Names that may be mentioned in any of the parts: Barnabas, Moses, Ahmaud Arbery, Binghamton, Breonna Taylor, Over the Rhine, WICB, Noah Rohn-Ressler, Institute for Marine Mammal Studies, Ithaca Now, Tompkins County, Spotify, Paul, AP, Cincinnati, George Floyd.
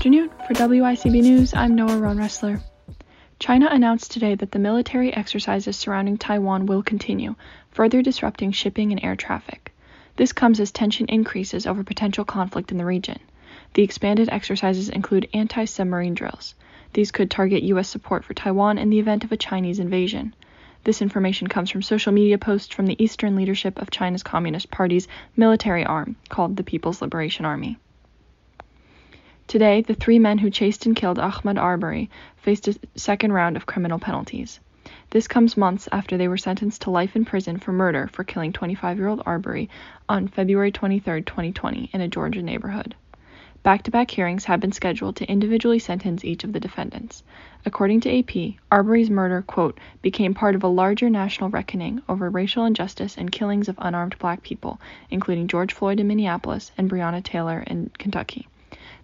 afternoon. For WICB News, I'm Noah Rohn-Ressler. China announced today that the military exercises surrounding Taiwan will continue, further disrupting shipping and air traffic. This comes as tension increases over potential conflict in the region. The expanded exercises include anti-submarine drills. These could target U.S. support for Taiwan in the event of a Chinese invasion. This information comes from social media posts from the Eastern leadership of China's Communist Party's military arm, called the People's Liberation Army. Today, the three men who chased and killed Ahmaud Arbery faced a second round of criminal penalties. This comes months after they were sentenced to life in prison for murder for killing 25-year-old Arbery on February 23, 2020, in a Georgia neighborhood. Back-to-back hearings have been scheduled to individually sentence each of the defendants. According to AP, Arbery's murder, quote, became part of a larger national reckoning over racial injustice and killings of unarmed black people, including George Floyd in Minneapolis and Breonna Taylor in Kentucky.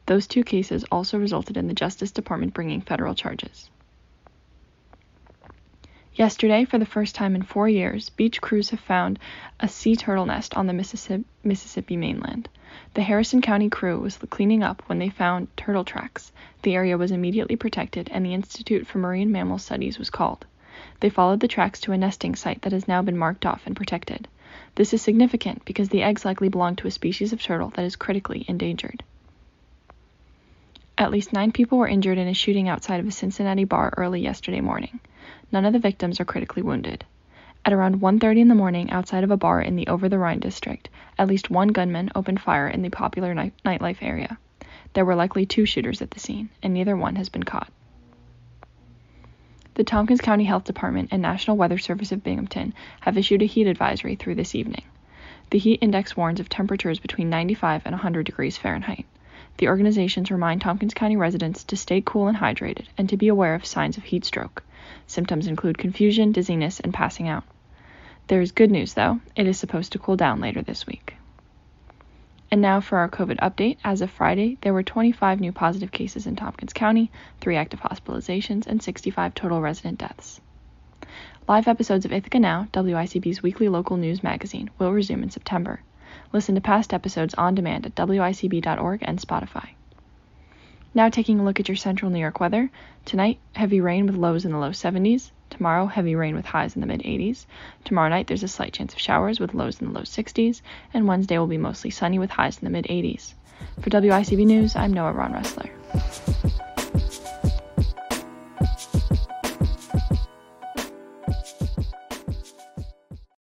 Those two cases also resulted in the Justice Department bringing federal charges. Yesterday, for the first time in 4 years, beach crews have found a sea turtle nest on the Mississippi mainland. The Harrison County crew was cleaning up when they found turtle tracks. The area was immediately protected, and the Institute for Marine Mammal Studies was called. They followed the tracks to a nesting site that has now been marked off and protected. This is significant because the eggs likely belong to a species of turtle that is critically endangered. At least 9 people were injured in a shooting outside of a Cincinnati bar early yesterday morning. None of the victims are critically wounded. At around 1:30 in the morning, outside of a bar in the Over the Rhine district, at least one gunman opened fire in the popular nightlife area. There were likely 2 shooters at the scene, and neither one has been caught. The Tompkins County Health Department and National Weather Service of Binghamton have issued a heat advisory through this evening. The heat index warns of temperatures between 95 and 100 degrees Fahrenheit. The organizations remind Tompkins County residents to stay cool and hydrated and to be aware of signs of heat stroke. Symptoms include confusion, dizziness, and passing out. There is good news, though. It is supposed to cool down later this week. And now for our COVID update. As of Friday, there were 25 new positive cases in Tompkins County, 3 active hospitalizations, and 65 total resident deaths. Live episodes of Ithaca Now, WICB's weekly local news magazine, will resume in September. Listen to past episodes on demand at wicb.org and Spotify. Now taking a look at your central New York weather. Tonight, heavy rain with lows in the low 70s. Tomorrow, heavy rain with highs in the mid 80s. Tomorrow night, there's a slight chance of showers with lows in the low 60s. And Wednesday will be mostly sunny with highs in the mid 80s. For WICB News, I'm Noah Rohn-Ressler.